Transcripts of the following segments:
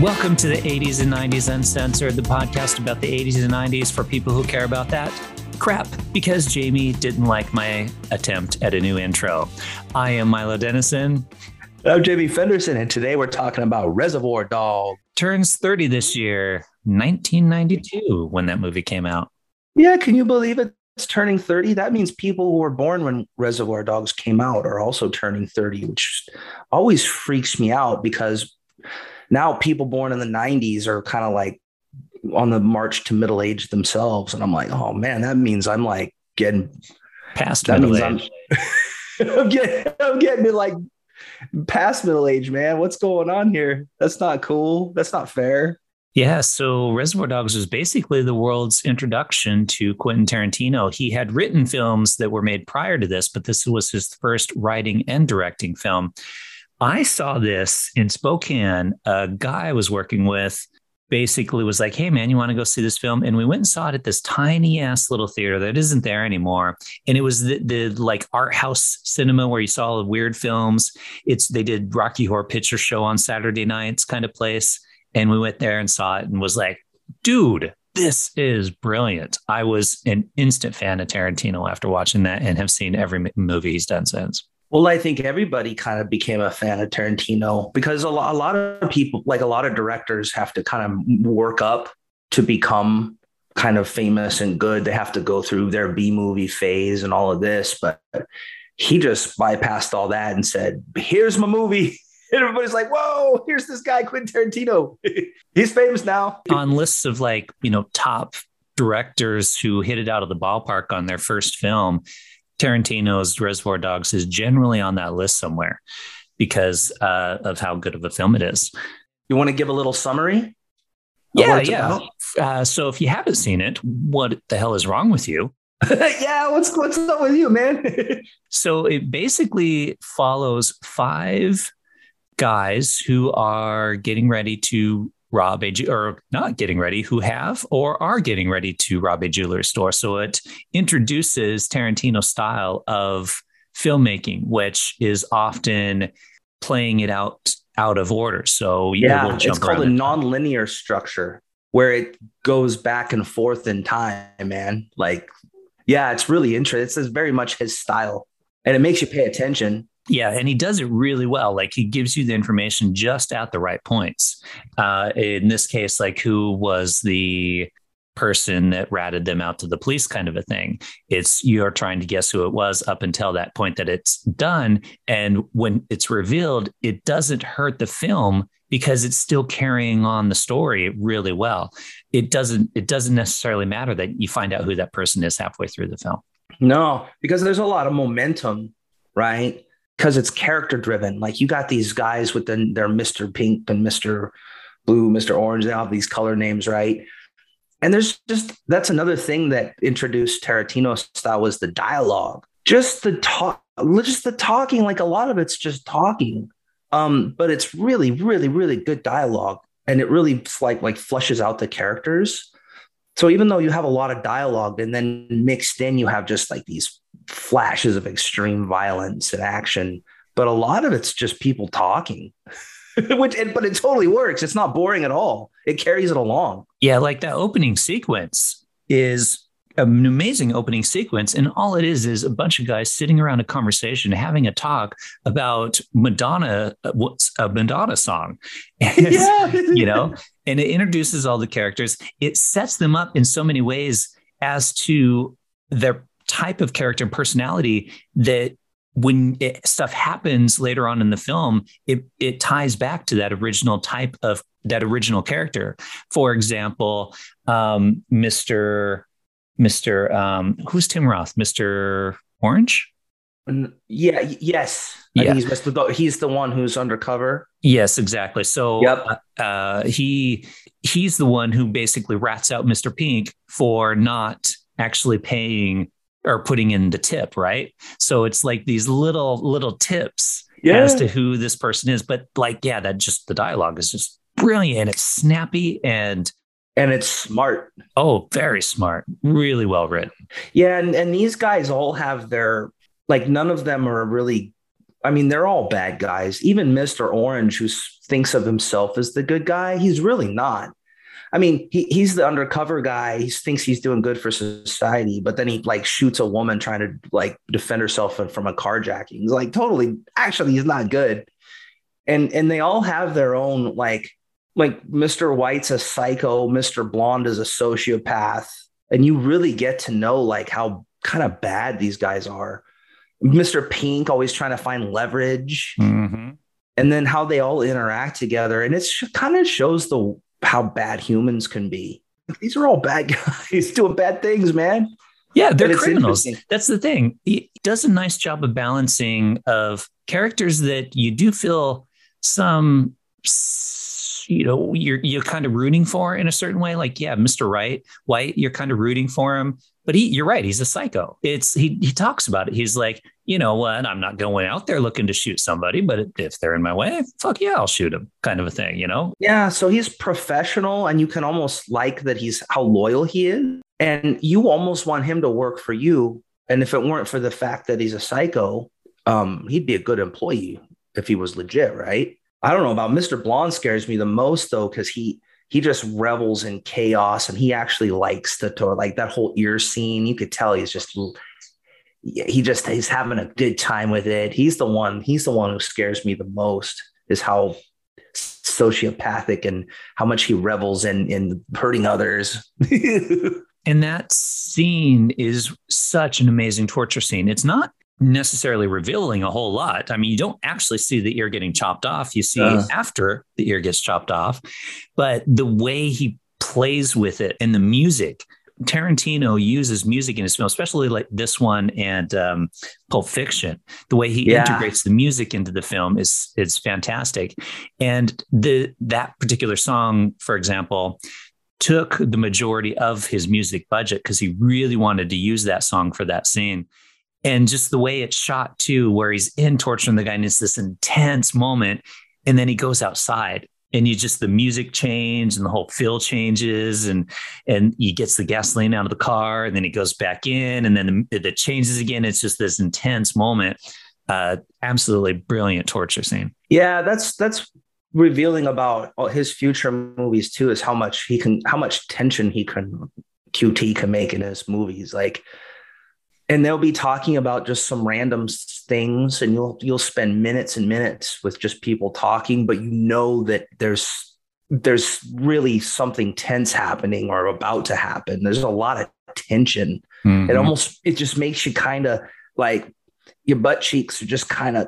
Welcome to the 80s and 90s Uncensored, the podcast about the 80s and 90s for people who care about that crap, because Jamie didn't like my attempt at a new intro. I am Milo Dennison. I'm Jamie Fenderson, and today we're talking about Reservoir Dogs. Turns 30 this year, 1992, when that movie came out. Yeah, can you believe it? It's turning 30. That means people who were born when Reservoir Dogs came out are also turning 30, which always freaks me out because now people born in the 90s are kind of like on the march to middle age themselves. And I'm like, oh man, that means I'm like getting past middle age. I'm getting to like past middle age, man. What's going on here? That's not cool. That's not fair. Yeah, so Reservoir Dogs was basically the world's introduction to Quentin Tarantino. He had written films that were made prior to this, but this was his first writing and directing film. I saw this in Spokane. A guy I was working with basically was like, hey, man, you want to go see this film? And we went and saw it at this tiny ass little theater that isn't there anymore. And it was the like art house cinema where you saw all the weird films. They did Rocky Horror Picture Show on Saturday nights kind of place. And we went there and saw it and was like, dude, this is brilliant. I was an instant fan of Tarantino after watching that and have seen every movie he's done since. Well, I think everybody kind of became a fan of Tarantino because a lot of people, like a lot of directors, have to kind of work up to become kind of famous and good. They have to go through their B movie phase and all of this. But he just bypassed all that and said, here's my movie. And everybody's like, whoa, here's this guy, Quentin Tarantino. He's famous now. On lists of like, you know, top directors who hit it out of the ballpark on their first film, Tarantino's Reservoir Dogs is generally on that list somewhere because of how good of a film it is. You want to give a little summary? Yeah. So if you haven't seen it, what the hell is wrong with you? Yeah, what's up with you, man? So it basically follows five guys who are getting ready to rob who are getting ready to rob a jewelry store. So it introduces Tarantino's style of filmmaking, which is often playing it out of order. So yeah, it's called a nonlinear structure where it goes back and forth in time, man. Like, yeah, it's really interesting. It's very much his style and it makes you pay attention. Yeah, and he does it really well. Like he gives you the information just at the right points. In this case, like who was the person that ratted them out to the police kind of a thing. It's you're trying to guess who it was up until that point that it's done. And when it's revealed, it doesn't hurt the film because it's still carrying on the story really well. It doesn't necessarily matter that you find out who that person is halfway through the film. No, because there's a lot of momentum, right? Because it's character driven. Like you got these guys with their Mr. Pink and Mr. Blue, Mr. Orange. They all have these color names, right? And there's just, that's another thing that introduced Tarantino's style was the dialogue. Just the talking, like a lot of it's just talking. But it's really, really, really good dialogue. And it really like flushes out the characters. So even though you have a lot of dialogue and then mixed in, you have just like these flashes of extreme violence and action, but a lot of it's just people talking, but it totally works. It's not boring at all. It carries it along. Yeah. Like that opening sequence is an amazing opening sequence. And all it is a bunch of guys sitting around a conversation, having a talk about Madonna song, yeah. You know, and it introduces all the characters. It sets them up in so many ways as to their type of character and personality that when stuff happens later on in the film, it ties back to that original type of that original character. For example, who's Tim Roth? Mr. Orange? Yeah. Yes. Yeah. He's the one who's undercover. Yes, exactly. So yep. He's the one who basically rats out Mr. Pink for not actually paying or putting in the tip, right? So it's like these little tips as to who this person is. But like, yeah, that just the dialogue is just brilliant. It's snappy and it's smart. Oh, very smart. Really well written. Yeah. And these guys all have their, like, none of them are really I mean, they're all bad guys. Even Mr. Orange, who thinks of himself as the good guy, he's really not. I mean, he's the undercover guy. He thinks he's doing good for society, but then he like shoots a woman trying to like defend herself from a carjacking. He's like, totally, actually, he's not good. And they all have their own, like Mr. White's a psycho, Mr. Blonde is a sociopath. And you really get to know like how kind of bad these guys are. Mr. Pink always trying to find leverage, mm-hmm. and then how they all interact together. And it's kind of shows how bad humans can be. These are all bad guys doing bad things, man. Yeah, they're criminals. That's the thing. He does a nice job of balancing of characters that you do feel some, you know, you're kind of rooting for in a certain way. Like, yeah, Mr. White, you're kind of rooting for him. But you're right. He's a psycho. He talks about it. He's like, you know what? I'm not going out there looking to shoot somebody, but if they're in my way, fuck yeah, I'll shoot him. Kind of a thing, you know? Yeah. So he's professional, and you can almost like that he's how loyal he is. And you almost want him to work for you. And if it weren't for the fact that he's a psycho, he'd be a good employee if he was legit, right? I don't know about Mr. Blonde. Scares me the most, though, because he just revels in chaos, and he actually likes the tour, like that whole ear scene. You could tell he's having a good time with it. He's the one who scares me the most, is how sociopathic and how much he revels in hurting others. And that scene is such an amazing torture scene. It's not necessarily revealing a whole lot. I mean, you don't actually see the ear getting chopped off. You see after the ear gets chopped off, but the way he plays with it and the music, Tarantino uses music in his film, especially like this one and Pulp Fiction. The way he integrates the music into the film is fantastic. And that particular song, for example, took the majority of his music budget because he really wanted to use that song for that scene. And just the way it's shot too, where he's in torturing the guy and it's this intense moment. And then he goes outside and the music changes and the whole feel changes, and he gets the gasoline out of the car, and then he goes back in, and then the changes again. It's just this intense moment. Absolutely brilliant torture scene. Yeah. That's revealing about his future movies too, is how much tension QT can make in his movies. And they'll be talking about just some random things, and you'll spend minutes and minutes with just people talking, but you know that there's really something tense happening or about to happen. There's a lot of tension. Mm-hmm. It just makes you kind of like, your butt cheeks are just kind of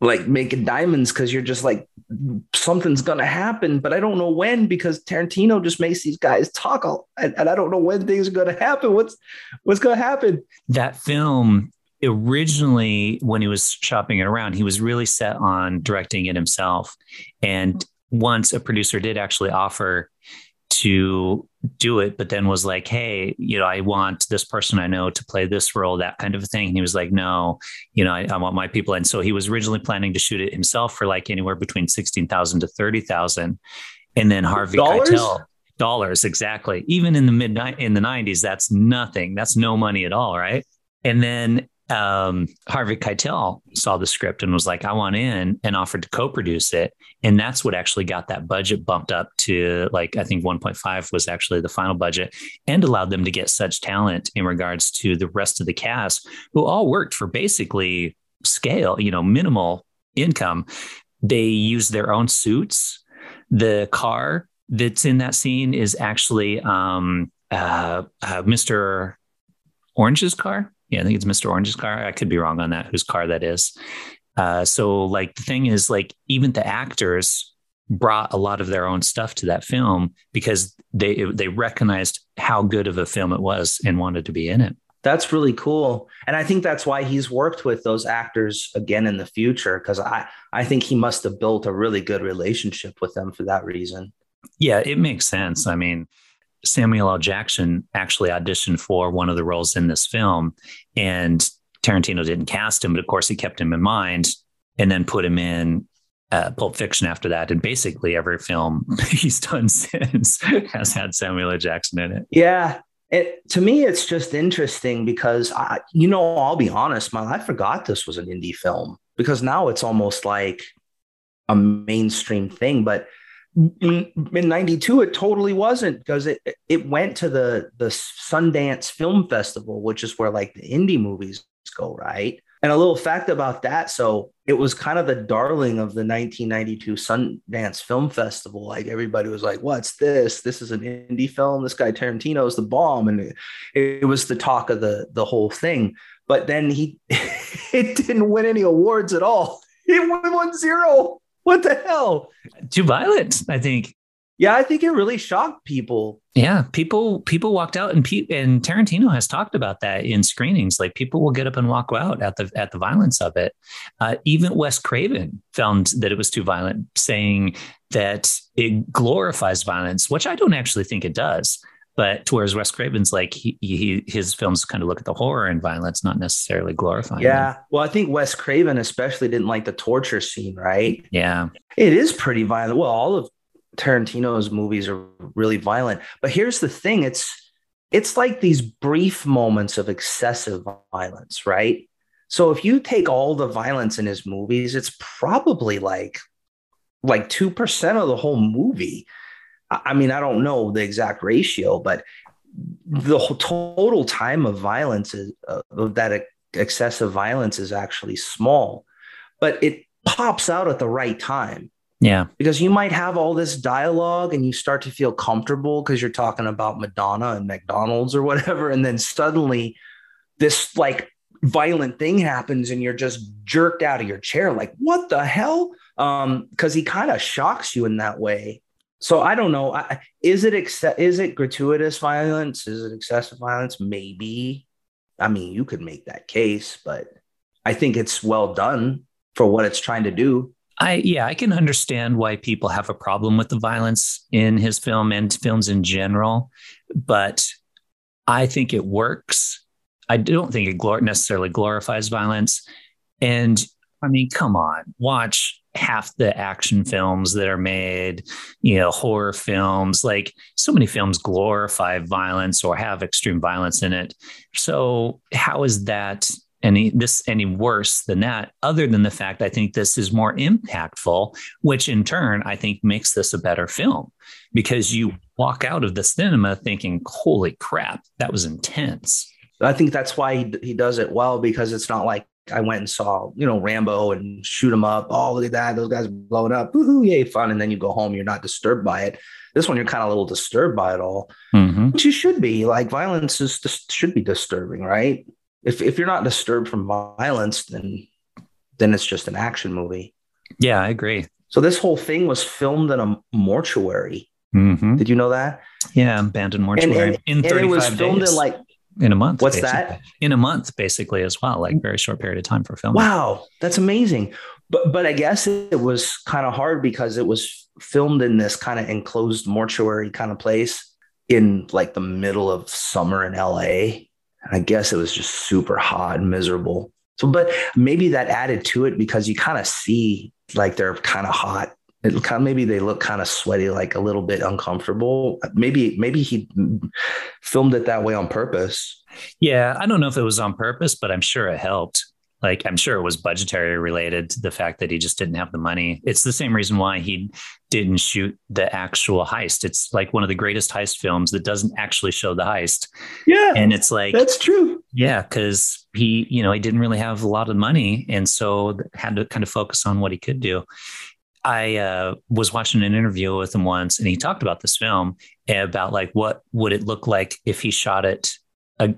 like making diamonds, because you're just like, something's going to happen, but I don't know when, because Tarantino just makes these guys talk and I don't know when things are going to happen. What's going to happen? That film originally, when he was shopping it around, he was really set on directing it himself. And once a producer did actually offer to do it, but then was like, hey, you know, I want this person I know to play this role, that kind of thing. And he was like, no, you know, I want my people. And so he was originally planning to shoot it himself for like anywhere between $16,000 to $30,000. And then Harvey Keitel, dollars, exactly. Even in the '90s, that's nothing. That's no money at all, right? And then Harvey Keitel saw the script and was like, I want in, and offered to co-produce it. And that's what actually got that budget bumped up to, like, I think 1.5 was actually the final budget, and allowed them to get such talent in regards to the rest of the cast, who all worked for basically scale, you know, minimal income. They used their own suits. The car that's in that scene is actually Mr. Orange's car. Yeah, I think it's Mr. Orange's car. I could be wrong on that, whose car that is. So like, the thing is, like, even the actors brought a lot of their own stuff to that film because they recognized how good of a film it was and wanted to be in it. That's really cool. And I think that's why he's worked with those actors again in the future, because I think he must have built a really good relationship with them for that reason. Yeah, it makes sense. I mean, Samuel L. Jackson actually auditioned for one of the roles in this film, and Tarantino didn't cast him, but of course he kept him in mind and then put him in Pulp Fiction after that. And basically every film he's done since has had Samuel L. Jackson in it. Yeah. To me, it's just interesting because I'll be honest, man, I forgot this was an indie film. because now it's almost like a mainstream thing. But in 92, it totally wasn't, because it went to the Sundance Film Festival, which is where like the indie movies go, right? And a little fact about that. So it was kind of the darling of the 1992 Sundance Film Festival. Like everybody was like, what's this? This is an indie film. This guy Tarantino is the bomb. And it was the talk of the whole thing. But then it didn't win any awards at all. It won 0. What the hell? Too violent, I think. Yeah, I think it really shocked people. Yeah, people walked out, and Tarantino has talked about that in screenings. Like people will get up and walk out at the violence of it. Even Wes Craven found that it was too violent, saying that it glorifies violence, which I don't actually think it does. But whereas Wes Craven's like his films kind of look at the horror and violence, not necessarily glorifying. Yeah. Them. Well, I think Wes Craven especially didn't like the torture scene, right? Yeah. It is pretty violent. Well, all of Tarantino's movies are really violent. But here's the thing. It's like these brief moments of excessive violence, right? So if you take all the violence in his movies, it's probably like 2% of the whole movie. I mean, I don't know the exact ratio, but the total time of violence of that excessive violence is actually small, but it pops out at the right time. Yeah. Because you might have all this dialogue and you start to feel comfortable because you're talking about Madonna and McDonald's or whatever. And then suddenly this like violent thing happens and you're just jerked out of your chair. Like, what the hell? Because he kind of shocks you in that way. So I don't know. Is it gratuitous violence? Is it excessive violence? Maybe. I mean, you could make that case, but I think it's well done for what it's trying to do. I can understand why people have a problem with the violence in his film and films in general, but I think it works. I don't think it necessarily glorifies violence. And I mean, come on, watch half the action films that are made, horror films, like so many films glorify violence or have extreme violence in it. So how is that any worse than that? Other than the fact, I think this is more impactful, which in turn, I think makes this a better film, because you walk out of the cinema thinking, holy crap, that was intense. I think that's why he does it well, because it's not like, I went and saw, Rambo and shoot him up. Oh, look at that. Those guys are blowing up. Woohoo, yay, fun. And then you go home. You're not disturbed by it. This one, you're kind of a little disturbed by it all, which you should be. Like violence should be disturbing, right? If you're not disturbed from violence, then it's just an action movie. Yeah, I agree. So this whole thing was filmed in a mortuary. Mm-hmm. Did you know that? Yeah, abandoned mortuary. And it was filmed days. In a month. What's basically. That? In a month, basically, as well, like very short period of time for filming. Wow. That's amazing. But I guess it was kind of hard because it was filmed in this kind of enclosed mortuary kind of place in like the middle of summer in LA. And I guess it was just super hot and miserable. So, but maybe that added to it because you kind of see like they're kind of hot. Maybe they look kind of sweaty, like a little bit uncomfortable. Maybe he filmed it that way on purpose. Yeah, I don't know if it was on purpose, but I'm sure it helped. Like, I'm sure it was budgetary related to the fact that he just didn't have the money. It's the same reason why he didn't shoot the actual heist. It's like one of the greatest heist films that doesn't actually show the heist. Yeah. And it's like, that's true. Yeah. Cause he, he didn't really have a lot of money. And so had to kind of focus on what he could do. I was watching an interview with him once, and he talked about this film about like, what would it look like if he shot it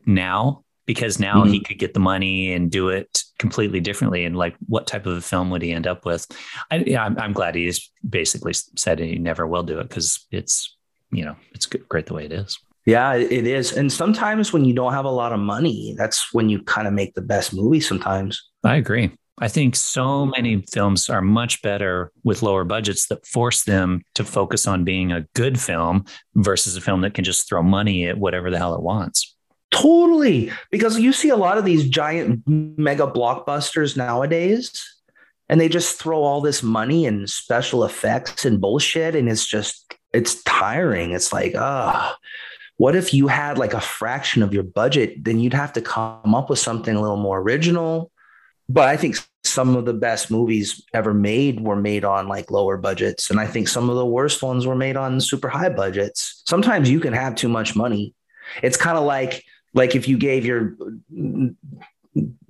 now? Because now he could get the money and do it completely differently. And like, what type of a film would he end up with? I'm glad he basically said he never will do it, because it's, it's great the way it is. Yeah, it is. And sometimes when you don't have a lot of money, that's when you kind of make the best movie sometimes. I agree. I think so many films are much better with lower budgets that force them to focus on being a good film versus a film that can just throw money at whatever the hell it wants. Totally. Because you see a lot of these giant mega blockbusters nowadays, and they just throw all this money and special effects and bullshit. And it's tiring. It's like, what if you had like a fraction of your budget? Then you'd have to come up with something a little more original. But I think some of the best movies ever made were made on like lower budgets. And I think some of the worst ones were made on super high budgets. Sometimes you can have too much money. It's kind of like if you gave your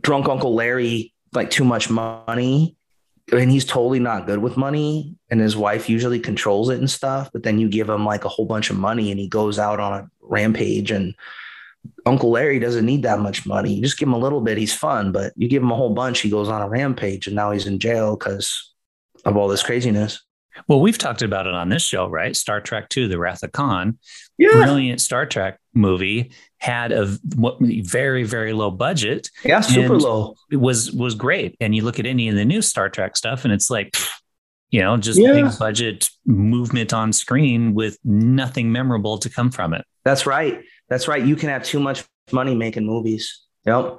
drunk Uncle Larry like too much money, and he's totally not good with money, and his wife usually controls it and stuff, but then you give him like a whole bunch of money and he goes out on a rampage, and Uncle Larry doesn't need that much money. You just give him a little bit, he's fun, but you give him a whole bunch, he goes on a rampage, and now he's in jail because of all this craziness. Well, we've talked about it on this show, right? Star Trek 2, The Wrath of Khan. Yeah. Brilliant Star Trek movie, had a very, very low budget. Yeah, super low. It was great. And you look at any of the new Star Trek stuff and it's like, you know, just big budget movement on screen with nothing memorable to come from it. That's right. That's right. You can have too much money making movies. Yep.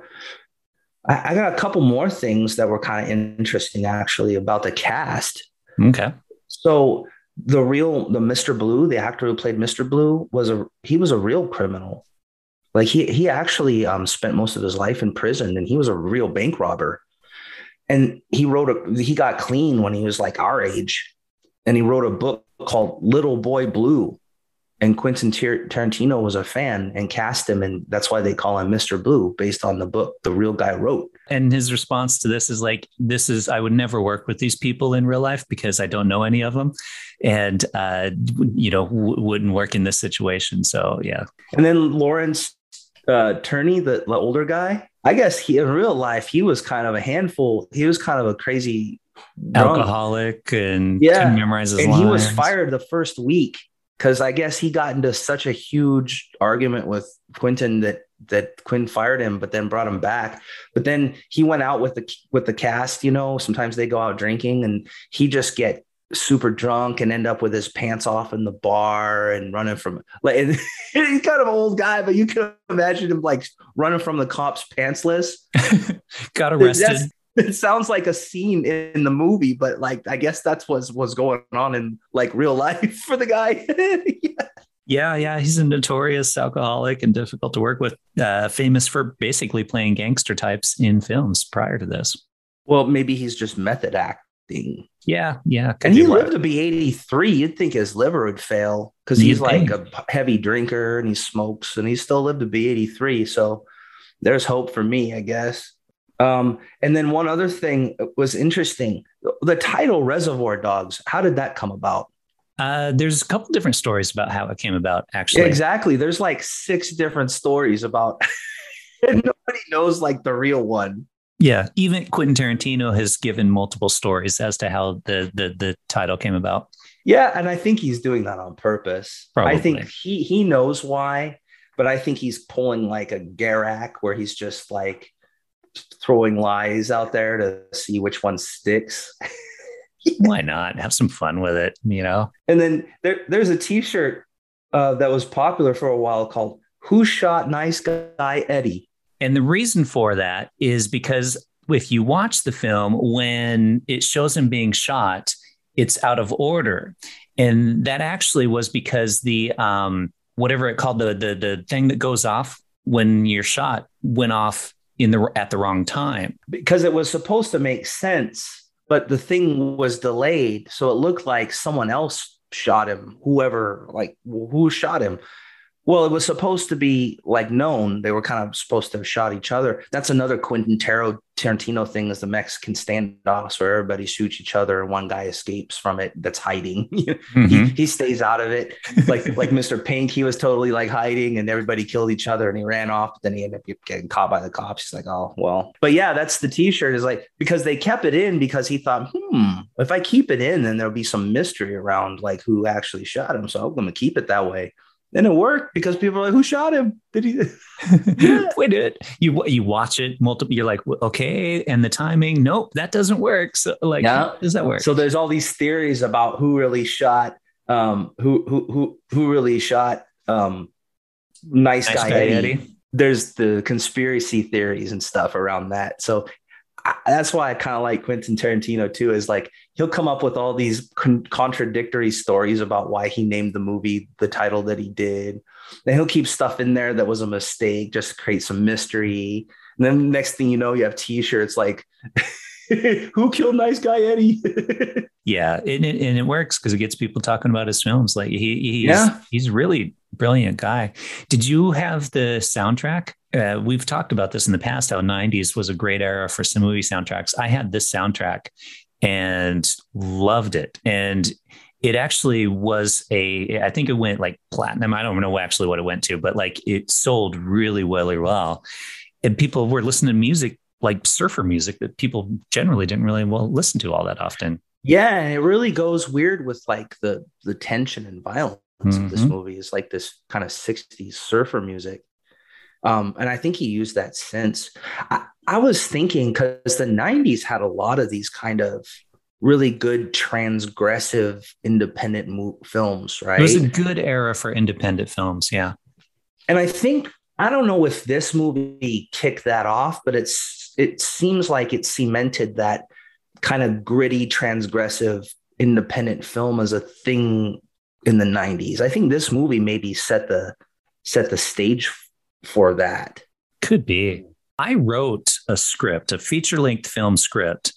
I got a couple more things that were kind of interesting, actually, about the cast. Okay. So the Mr. Blue, the actor who played Mr. Blue, he was a real criminal. Like he actually spent most of his life in prison, and he was a real bank robber. And he got clean when he was like our age, and he wrote a book called Little Boy Blue. And Quentin Tarantino was a fan and cast him, and that's why they call him Mr. Blue, based on the book the real guy wrote. And his response to this is like, I would never work with these people in real life because I don't know any of them, and wouldn't work in this situation. So yeah. And then Lawrence Turney, the older guy, I guess he in real life he was kind of a handful. He was kind of a crazy alcoholic and couldn't memorize his lines. He was fired the first week, because I guess he got into such a huge argument with Quentin that Quentin fired him, but then brought him back. But then he went out with the cast, you know, sometimes they go out drinking, and he just get super drunk and end up with his pants off in the bar and running from like, and he's kind of an old guy, but you can imagine him like running from the cops pantsless. Got arrested. It sounds like a scene in the movie, but like, I guess that's what was going on in like real life for the guy. Yeah. He's a notorious alcoholic and difficult to work with, famous for basically playing gangster types in films prior to this. Well, maybe he's just method acting. Yeah. And he lived to be 83. You'd think his liver would fail because he's like a heavy drinker and he smokes, and he still lived to be 83. So there's hope for me, I guess. And then one other thing was interesting, the title Reservoir Dogs. How did that come about? There's a couple different stories about how it came about, actually. Yeah, exactly. There's like 6 different stories about and nobody knows like the real one. Yeah. Even Quentin Tarantino has given multiple stories as to how the title came about. Yeah. And I think he's doing that on purpose. Probably. I think he knows why, but I think he's pulling like a Garak where he's just like throwing lies out there to see which one sticks. Yeah. Why not have some fun with it, you know? And then there's a t-shirt that was popular for a while called Who Shot Nice Guy Eddie? And the reason for that is because if you watch the film, when it shows him being shot, it's out of order. And that actually was because the whatever it called, the thing that goes off when you're shot went off at the wrong time, because it was supposed to make sense, but the thing was delayed, so it looked like someone else shot him, who shot him. Well, it was supposed to be like known, they were kind of supposed to have shot each other. That's another Quentin Tarantino thing, is the Mexican standoffs where everybody shoots each other and one guy escapes from it that's hiding. Mm-hmm. he stays out of it. Like Mr. Pink, he was totally like hiding and everybody killed each other and he ran off, but then he ended up getting caught by the cops. He's like, oh, well. But yeah, that's the t-shirt, is like, because they kept it in because he thought, if I keep it in, then there'll be some mystery around like who actually shot him. So I'm going to keep it that way. And it worked because people are like, who shot him? Did he? We did. You watch it multiple. You're like, okay. And the timing. Nope, that doesn't work. So like, How does that work? So there's all these theories about who really shot, who really shot nice guy Eddie. There's the conspiracy theories and stuff around that. So that's why I kind of like Quentin Tarantino too, is like, he'll come up with all these contradictory stories about why he named the movie the title that he did. And he'll keep stuff in there that was a mistake, just to create some mystery. And then the next thing you know, you have T-shirts like, "Who killed Nice Guy Eddie?" Yeah, and it works because it gets people talking about his films. Like he's really brilliant guy. Did you have the soundtrack? We've talked about this in the past, how 90s was a great era for some movie soundtracks. I had this soundtrack and loved it. And it actually was I think it went like platinum. I don't know actually what it went to, but like it sold really, really well. And people were listening to music, like surfer music, that people generally didn't really listen to all that often. Yeah. And it really goes weird with like the tension and violence of this movie is like this kind of 60s surfer music. And I think he used that sense. I was thinking, because the 90s had a lot of these kind of really good transgressive independent films, right? It was a good era for independent films, yeah. And I think, I don't know if this movie kicked that off, but it seems like it cemented that kind of gritty, transgressive, independent film as a thing in the 90s. I think this movie maybe set the stage for that. Could be. I wrote a feature-length film script,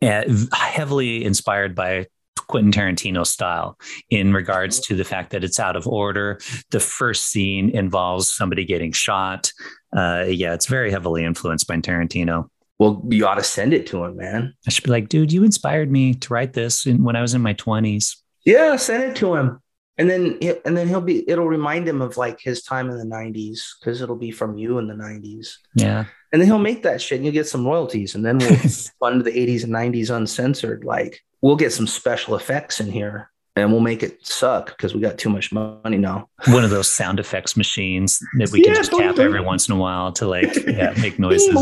heavily inspired by Quentin Tarantino style in regards to the fact that it's out of order. The first scene involves somebody getting shot. It's very heavily influenced by Tarantino. Well, you ought to send it to him, man. I should be like, dude, you inspired me to write this when I was in my 20s. Yeah, send it to him. And then it'll remind him of like his time in the 90s, because it'll be from you in the 90s. Yeah. And then he'll make that shit and you'll get some royalties. And then we'll fund the 80s and 90s Uncensored. Like, we'll get some special effects in here and we'll make it suck because we got too much money now. One of those sound effects machines that we can just tap every once in a while to like make noises.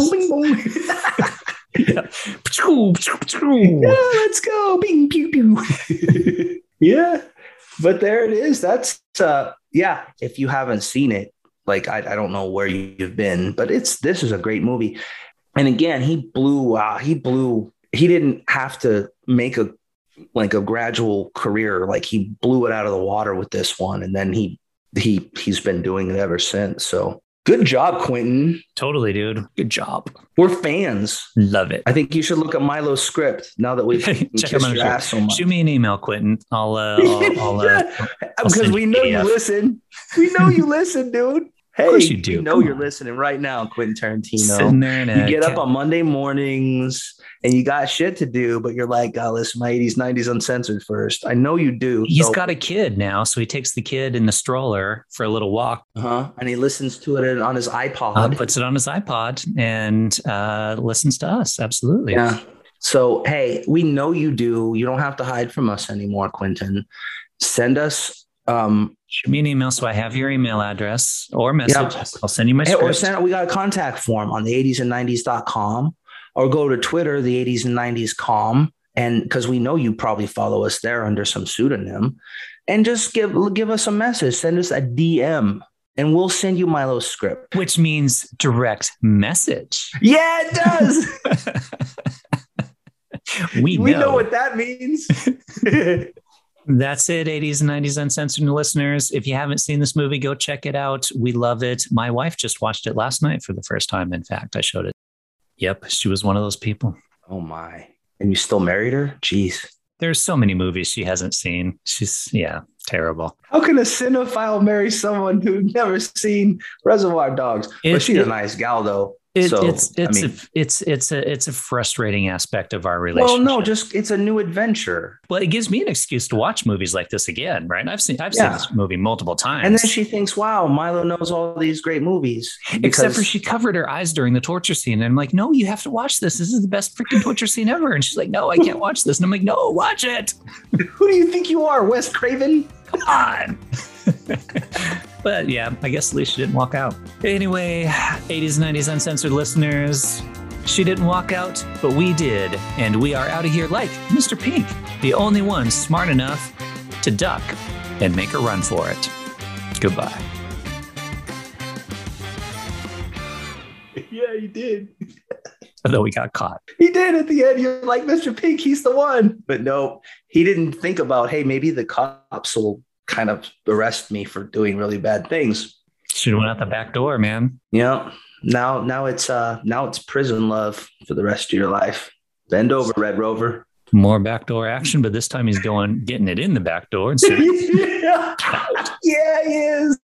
Yeah. Yeah, let's go. Bing, pew, pew. Yeah. But there it is. That's if you haven't seen it, like I don't know where you've been, but this is a great movie. And again, he didn't have to make a gradual career. Like, he blew it out of the water with this one, and then he's been doing it ever since. So good job, Quentin. Totally, dude. Good job. We're fans. Love it. I think you should look at Milo's script now that we've check him out your ass so much. Shoot me an email, Quentin. I'll because we know you listen. We know you listen, dude. Hey, of course you do. You know you're listening right now, Quentin Tarantino. Sitting there you get up on Monday mornings and you got shit to do, but you're like, "God, listen, my 80s, 90s Uncensored first." I know you do. He's got a kid now, so he takes the kid in the stroller for a little walk. And he listens to it on his iPod. Puts it on his iPod and listens to us. Absolutely. Yeah. So, hey, we know you do. You don't have to hide from us anymore, Quentin. Send us... shoot me an email, so I have your email address or message. Yeah. I'll send you my script. Or we got a contact form on the 80sand90s.com, or go to Twitter, the 80sand90s.com, and because we know you probably follow us there under some pseudonym, and just give us a message. Send us a DM and we'll send you Milo's script, which means direct message. Yeah, it does. We know what that means. That's it, 80s and 90s Uncensored listeners. If you haven't seen this movie, go check it out. We love it. My wife just watched it last night for the first time. In fact, I showed it. Yep, she was one of those people. Oh, my. And you still married her? Jeez. There's so many movies she hasn't seen. She's, terrible. How can a cinephile marry someone who'd never seen Reservoir Dogs? But she's a nice gal, though. It's a frustrating aspect of our relationship. Well, no, just it's a new adventure. Well, it gives me an excuse to watch movies like this again, right? I've seen this movie multiple times, and then she thinks, "Wow, Milo knows all these great movies." Except for she covered her eyes during the torture scene, and I'm like, "No, you have to watch this. This is the best freaking torture scene ever." And she's like, "No, I can't watch this." And I'm like, "No, watch it." Who do you think you are, Wes Craven? Come on. But yeah, I guess at least she didn't walk out. Anyway, 80s and 90s Uncensored listeners, she didn't walk out, but we did. And we are out of here like Mr. Pink, the only one smart enough to duck and make a run for it. Goodbye. Yeah, you did. Although we got caught. He did at the end. You're like, Mr. Pink, he's the one. But no, he didn't think about, hey, maybe the cops will kind of arrest me for doing really bad things. Should have went out the back door, man. Yeah. Now it's prison love for the rest of your life. Bend over, Red Rover. More backdoor action, but this time he's getting it in the back door. Yeah, he is.